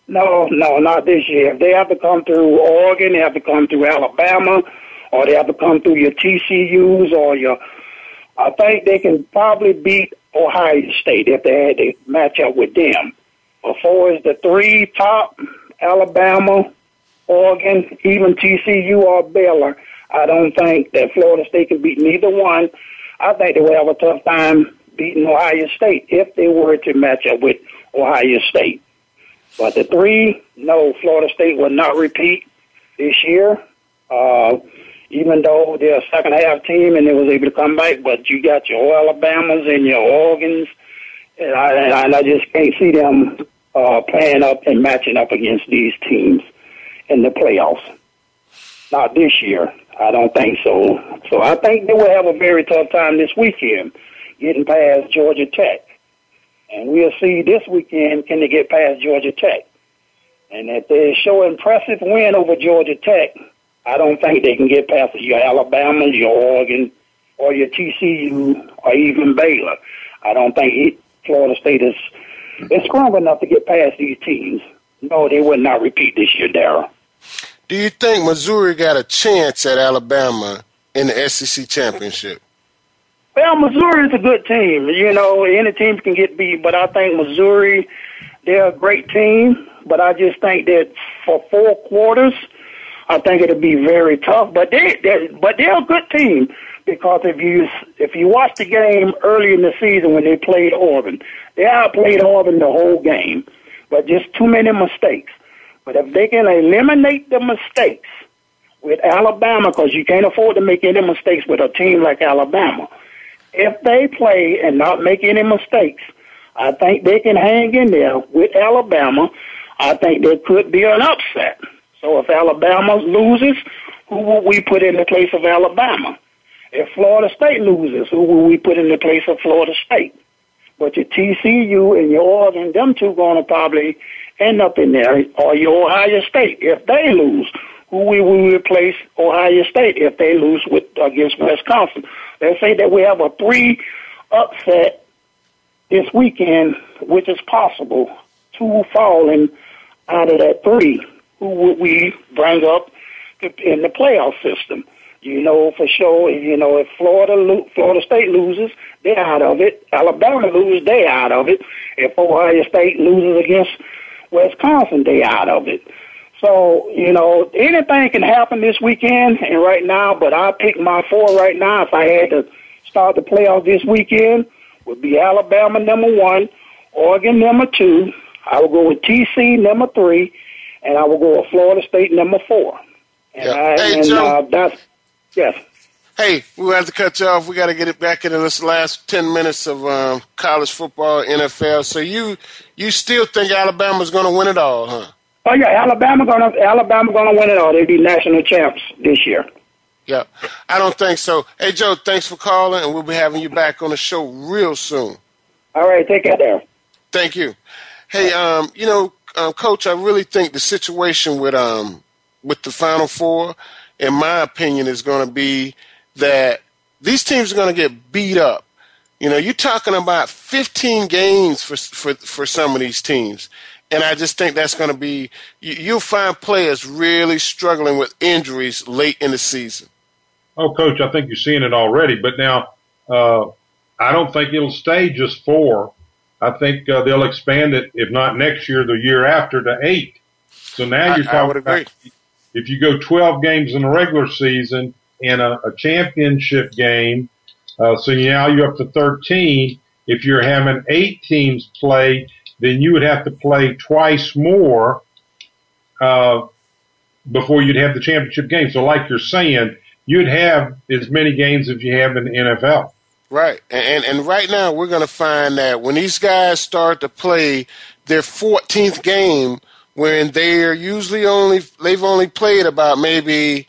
No, no, not this year. If they have to come through Oregon, they have to come through Alabama, or they have to come through your T C Us or your... I think they can probably beat Ohio State if they had to match up with them. Before is the three top, Alabama, Oregon, even T C U or Baylor. I don't think that Florida State can beat neither one. I think they will have a tough time beating Ohio State if they were to match up with Ohio State. But the three, no, Florida State will not repeat this year. Uh, even though they're a second-half team and they was able to come back, but you got your Alabamas and your Oregons, and I, and I just can't see them uh, playing up and matching up against these teams in the playoffs. Not this year. I don't think so. So I think they will have a very tough time this weekend getting past Georgia Tech. And we'll see this weekend, can they get past Georgia Tech? And if they show an impressive win over Georgia Tech, I don't think they can get past your Alabama, your Oregon, or your T C U, or even Baylor. I don't think it, Florida State is, is strong enough to get past these teams. No, they would not repeat this year, Darryl. Do you think Missouri got a chance at Alabama in the S E C championship? Well, Missouri is a good team. You know, any team can get beat, but I think Missouri, they're a great team. But I just think that for four quarters, I think it'll be very tough, but they, they're, but they're a good team because if you if you watch the game early in the season when they played Auburn, they outplayed Auburn the whole game, but just too many mistakes. But if they can eliminate the mistakes with Alabama, because you can't afford to make any mistakes with a team like Alabama, if they play and not make any mistakes, I think they can hang in there with Alabama. I think there could be an upset. So if Alabama loses, who will we put in the place of Alabama? If Florida State loses, who will we put in the place of Florida State? But your T C U and your Oregon, them two going to probably end up in there, or your Ohio State. If they lose, who we will replace Ohio State if they lose with against Wisconsin? They say that we have a three upset this weekend, which is possible. Two falling out of that three, who would we bring up in the playoff system? You know, for sure, you know, if Florida lo- Florida State loses, they're out of it. Alabama loses, they're out of it. If Ohio State loses against Wisconsin, they're out of it. So, you know, anything can happen this weekend and right now, but I pick my four right now. If I had to start the playoff this weekend, would be Alabama number one, Oregon number two. I will go with T C number three, and I will go with Florida State number four. And, yeah. I, hey, and Joe. Uh, that's Yes. Hey, we have to cut you off. We got to get it back into this last ten minutes of um, college football, N F L. So you you still think Alabama's going to win it all, huh? Oh yeah, Alabama going to Alabama going to win it all. They'll be national champs this year. Yeah, I don't think so. Hey Joe, thanks for calling, and we'll be having you back on the show real soon. All right, take care, Darryl. Thank you. Hey, um, you know, um, Coach, I really think the situation with um with the Final Four, in my opinion, is going to be that these teams are going to get beat up. You know, you're talking about fifteen games for for, for some of these teams. And I just think that's going to be you, – you'll find players really struggling with injuries late in the season. Oh, Coach, I think you're seeing it already. But now uh, I don't think it'll stay just four. I think uh, they'll expand it, if not next year, the year after, to eight. So now you're I, talking I would agree. about – if you go twelve games in the regular season and a, a championship game, uh, so now you're up to thirteen. If you're having eight teams play, then you would have to play twice more uh, before you'd have the championship game. So like you're saying, you'd have as many games as you have in the N F L. Right. And, and right now we're going to find that when these guys start to play their fourteenth game, when they're usually only they've only played about maybe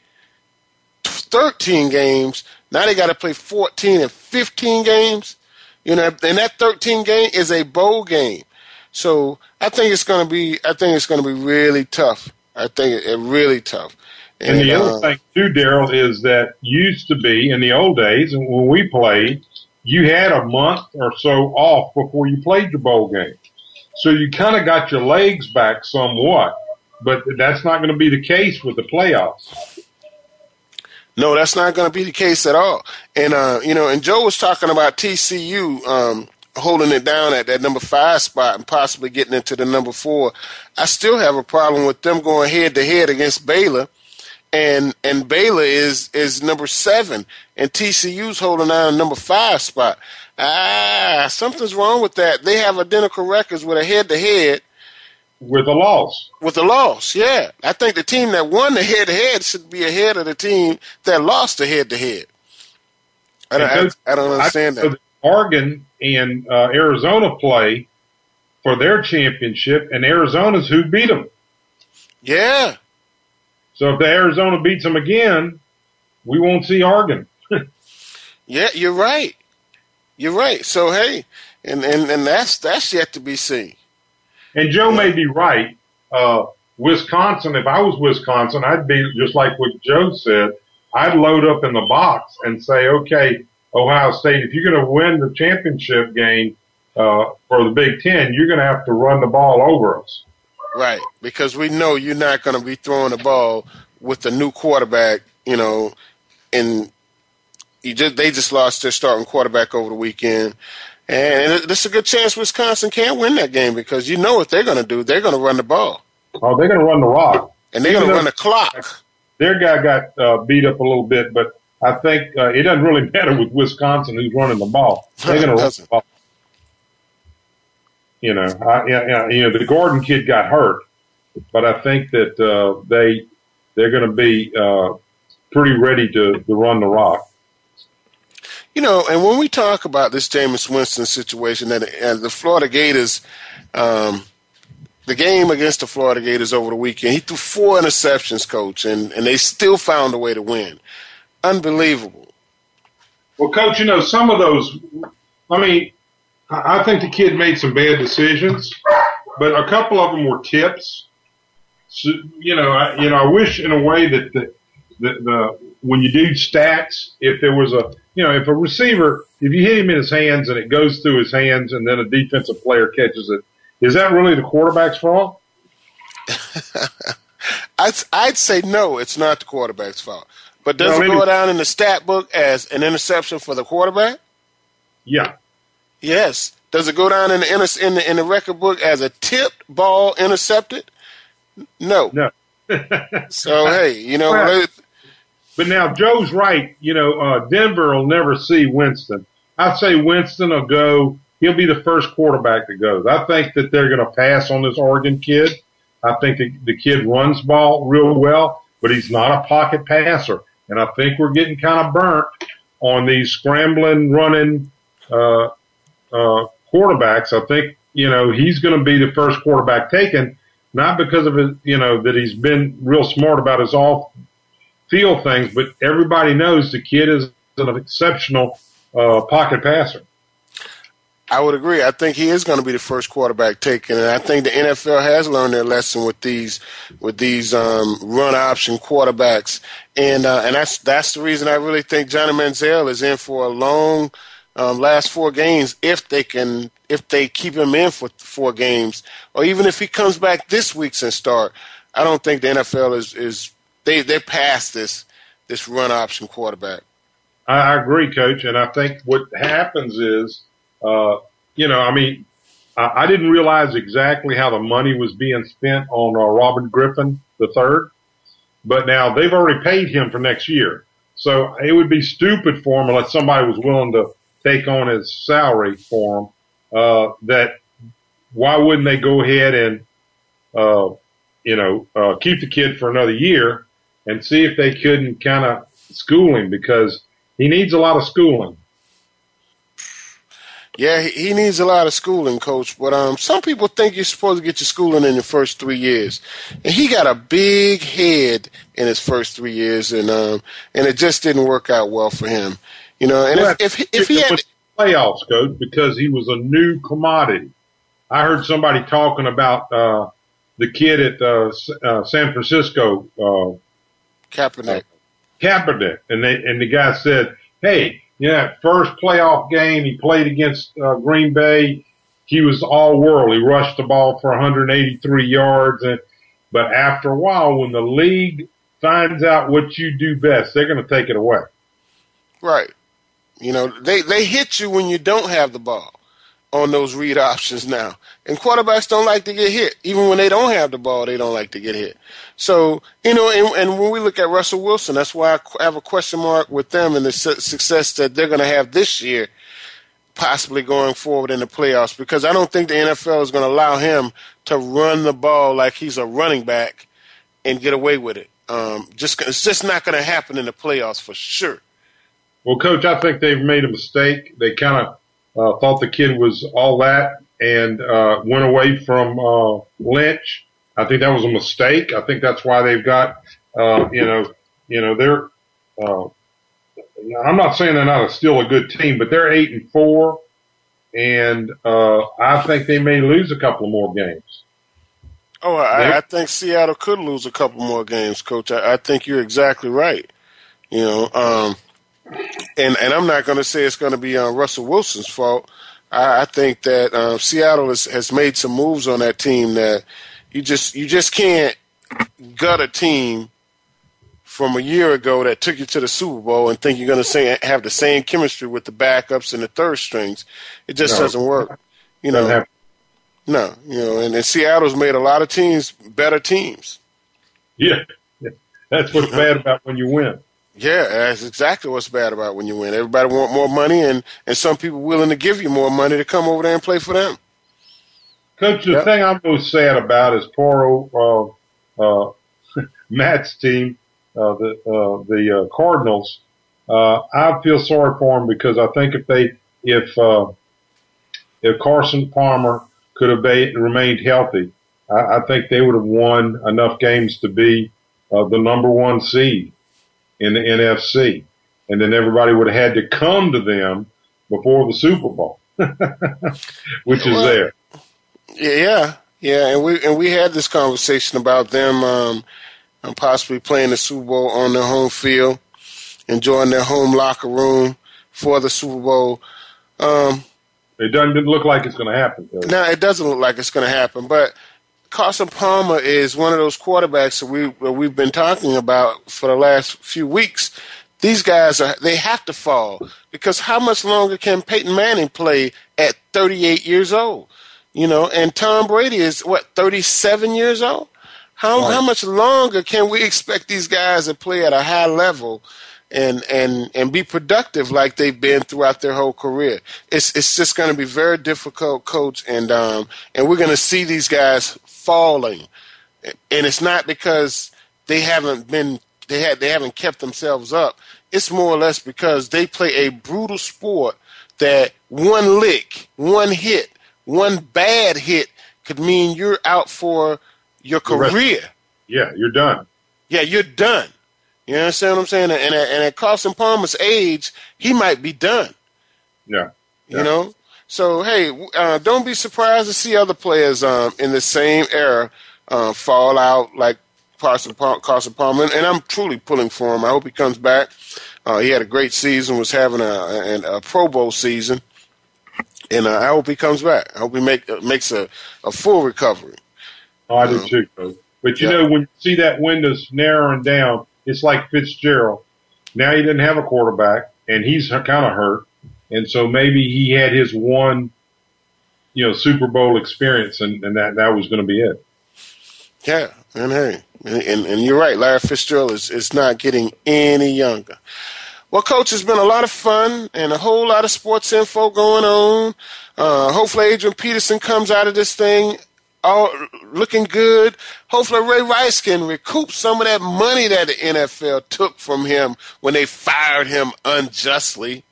thirteen games, now they got to play fourteen and fifteen games. You know, and that thirteen game is a bowl game. So I think it's going to be I think it's going to be really tough. I think it's really tough. And, and the uh, other thing too, Darryl, is that used to be in the old days when we played, you had a month or so off before you played your bowl game. So you kind of got your legs back somewhat, but that's not going to be the case with the playoffs. No, that's not going to be the case at all. And, uh, you know, and Joe was talking about T C U um, holding it down at that number five spot and possibly getting into the number four. I still have a problem with them going head-to-head against Baylor, and and Baylor is, is number seven, and T C U's holding down a number five spot. Ah, something's wrong with that. They have identical records with a head-to-head. With a loss. With a loss, yeah. I think the team that won the head-to-head should be ahead of the team that lost the head-to-head. I don't, those, I, I don't understand I, that. So Oregon and uh, Arizona play for their championship, and Arizona's who beat them. Yeah. So if the Arizona beats them again, we won't see Oregon. Yeah, you're right. You're right. So, hey, and, and, and that's that's yet to be seen. And Joe may be right. Uh, Wisconsin, if I was Wisconsin, I'd be just like what Joe said. I'd load up in the box and say, okay, Ohio State, if you're going to win the championship game uh, for the Big Ten, you're going to have to run the ball over us. Right, because we know you're not going to be throwing the ball with the new quarterback, you know, in – You just, they just lost their starting quarterback over the weekend. And there's a good chance Wisconsin can't win that game because you know what they're going to do. They're going to run the ball. Oh, they're going to run the rock. And they're going to run the clock. Their guy got uh, beat up a little bit, but I think uh, it doesn't really matter with Wisconsin who's running the ball. They're going to run the ball. You know, I, I, you know, the Gordon kid got hurt. but I think that uh, they they're going to be uh, pretty ready to, to run the rock. You know, and when we talk about this Jameis Winston situation and, and the Florida Gators, um, the game against the Florida Gators over the weekend, he threw four interceptions, Coach, and, and they still found a way to win. Unbelievable. Well, Coach, you know, some of those, I mean, I think the kid made some bad decisions, but a couple of them were tips. So, you know, I, you know, I wish in a way that the, the, the when you do stats, if there was a, you know, if a receiver, if you hit him in his hands and it goes through his hands and then a defensive player catches it, is that really the quarterback's fault? I'd, I'd say no, it's not the quarterback's fault. But does no, it go down in the stat book as an interception for the quarterback? Yeah. Yes. Does it go down in the inter- in the, in the record book as a tipped ball intercepted? No. No. So, hey, you know. Well, but now Joe's right. You know, uh, Denver will never see Winston. I say Winston will go. He'll be the first quarterback that goes. I think that they're going to pass on this Oregon kid. I think the, the kid runs ball real well, but he's not a pocket passer. And I think we're getting kind of burnt on these scrambling, running uh, uh, quarterbacks. I think, you know, he's going to be the first quarterback taken, not because of his, you know, that he's been real smart about his off-field things, but everybody knows the kid is an exceptional uh, pocket passer. I would agree. I think he is going to be the first quarterback taken, and I think the N F L has learned their lesson with these with these um, run option quarterbacks, and uh, and that's that's the reason I really think Johnny Manziel is in for a long um, last four games if they can if they keep him in for four games, or even if he comes back this week and start. I don't think the N F L is is they they're past this this run option quarterback. I, I agree, Coach, and I think what happens is. Uh, you know, I mean, I, I didn't realize exactly how the money was being spent on uh, Robert Griffin the third, but now they've already paid him for next year. So it would be stupid for him unless somebody was willing to take on his salary for him, uh, that why wouldn't they go ahead and, uh, you know, uh, keep the kid for another year and see if they couldn't kind of school him because he needs a lot of schooling. Yeah, he needs a lot of schooling, Coach. But um, some people think you're supposed to get your schooling in your first three years, and he got a big head in his first three years, and um, and it just didn't work out well for him, you know. And well, if, if if he had playoffs, Coach, because he was a new commodity. I heard somebody talking about uh, the kid at uh, uh, San Francisco, uh, Kaepernick. Kaepernick, and they and the guy said, "Hey." Yeah, first playoff game he played against uh, Green Bay, he was all world. He rushed the ball for one hundred eighty-three yards. And, but after a while, when the league finds out what you do best, they're going to take it away. Right. You know, they, they hit you when you don't have the ball on those read options now. And quarterbacks don't like to get hit. Even when they don't have the ball, they don't like to get hit. So, you know, and, and when we look at Russell Wilson, that's why I have a question mark with them and the su- success that they're going to have this year, possibly going forward in the playoffs, because I don't think the N F L is going to allow him to run the ball like he's a running back and get away with it. Um, just It's just not going to happen in the playoffs for sure. Well, Coach, I think they've made a mistake. They kind of uh, thought the kid was all that and uh, went away from uh, Lynch. I think that was a mistake. I think that's why they've got, uh, you know, you know, they're. Uh, I'm not saying they're not a, still a good team, but they're eight and four, and uh, I think they may lose a couple more games. Oh, I, I think Seattle could lose a couple more games, Coach. I, I think you're exactly right. You know, um, and and I'm not going to say it's going to be uh, Russell Wilson's fault. I, I think that uh, Seattle has, has made some moves on that team that. You just you just can't gut a team from a year ago that took you to the Super Bowl and think you're going to have the same chemistry with the backups and the third strings. It just no. doesn't work, you know. Have- no, you know, and, and Seattle's made a lot of teams better teams. Yeah, yeah. That's what's bad about when you win. Yeah, that's exactly what's bad about when you win. Everybody want more money, and and some people willing to give you more money to come over there and play for them. Coach, the yep. thing I'm most sad about is poor old uh, uh, Matt's team, uh, the uh, the uh, Cardinals. Uh, I feel sorry for them because I think if they if uh, if Carson Palmer could have been, remained healthy, I, I think they would have won enough games to be uh, the number one seed in the N F C, and then everybody would have had to come to them before the Super Bowl, which is well, there. Yeah, yeah, and we and we had this conversation about them um, possibly playing the Super Bowl on their home field, enjoying their home locker room for the Super Bowl. Um, it doesn't look like it's going to happen. Though. No, it doesn't look like it's going to happen. But Carson Palmer is one of those quarterbacks that we that we've been talking about for the last few weeks. These guys are they have to fall because how much longer can Peyton Manning play at thirty-eight years old? You know, and Tom Brady is, what, thirty-seven years old? How right. how much longer can we expect these guys to play at a high level and and, and be productive like they've been throughout their whole career? It's it's just going to be very difficult, Coach, and um and we're going to see these guys falling. And it's not because they haven't been they had they haven't kept themselves up. It's more or less because they play a brutal sport that one lick, one hit, one bad hit could mean you're out for your career. Yeah, you're done. Yeah, you're done. You understand what I'm saying? And at, and at Carson Palmer's age, he might be done. Yeah. yeah. You know? So, hey, uh, don't be surprised to see other players um, in the same era uh, fall out like Carson, Carson Palmer. And I'm truly pulling for him. I hope he comes back. Uh, he had a great season, was having a, a, a Pro Bowl season. And uh, I hope he comes back. I hope he make, uh, makes a, a full recovery. Oh, I do too, Coach. But, you yeah. know, when you see that window's narrowing down, it's like Fitzgerald. Now he didn't have a quarterback, and he's kind of hurt. And so maybe he had his one, you know, Super Bowl experience, and, and that, that was going to be it. Yeah, and hey, and, and, and you're right. Larry Fitzgerald is, is not getting any younger. Well, Coach, it's been a lot of fun and a whole lot of sports info going on. Uh, hopefully Adrian Peterson comes out of this thing all looking good. Hopefully Ray Rice can recoup some of that money that the N F L took from him when they fired him unjustly.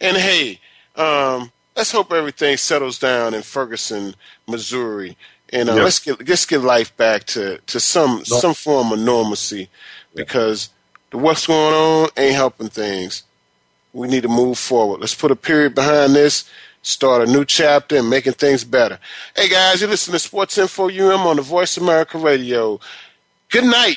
And, hey, um, let's hope everything settles down in Ferguson, Missouri. And uh, yep. let's get let's get life back to, to some, no. some form of normalcy because – what's going on ain't helping things. We need to move forward. Let's put a period behind this, start a new chapter, and making things better. Hey, guys, you're listening to Sports Info U M on the Voice America Radio. Good night.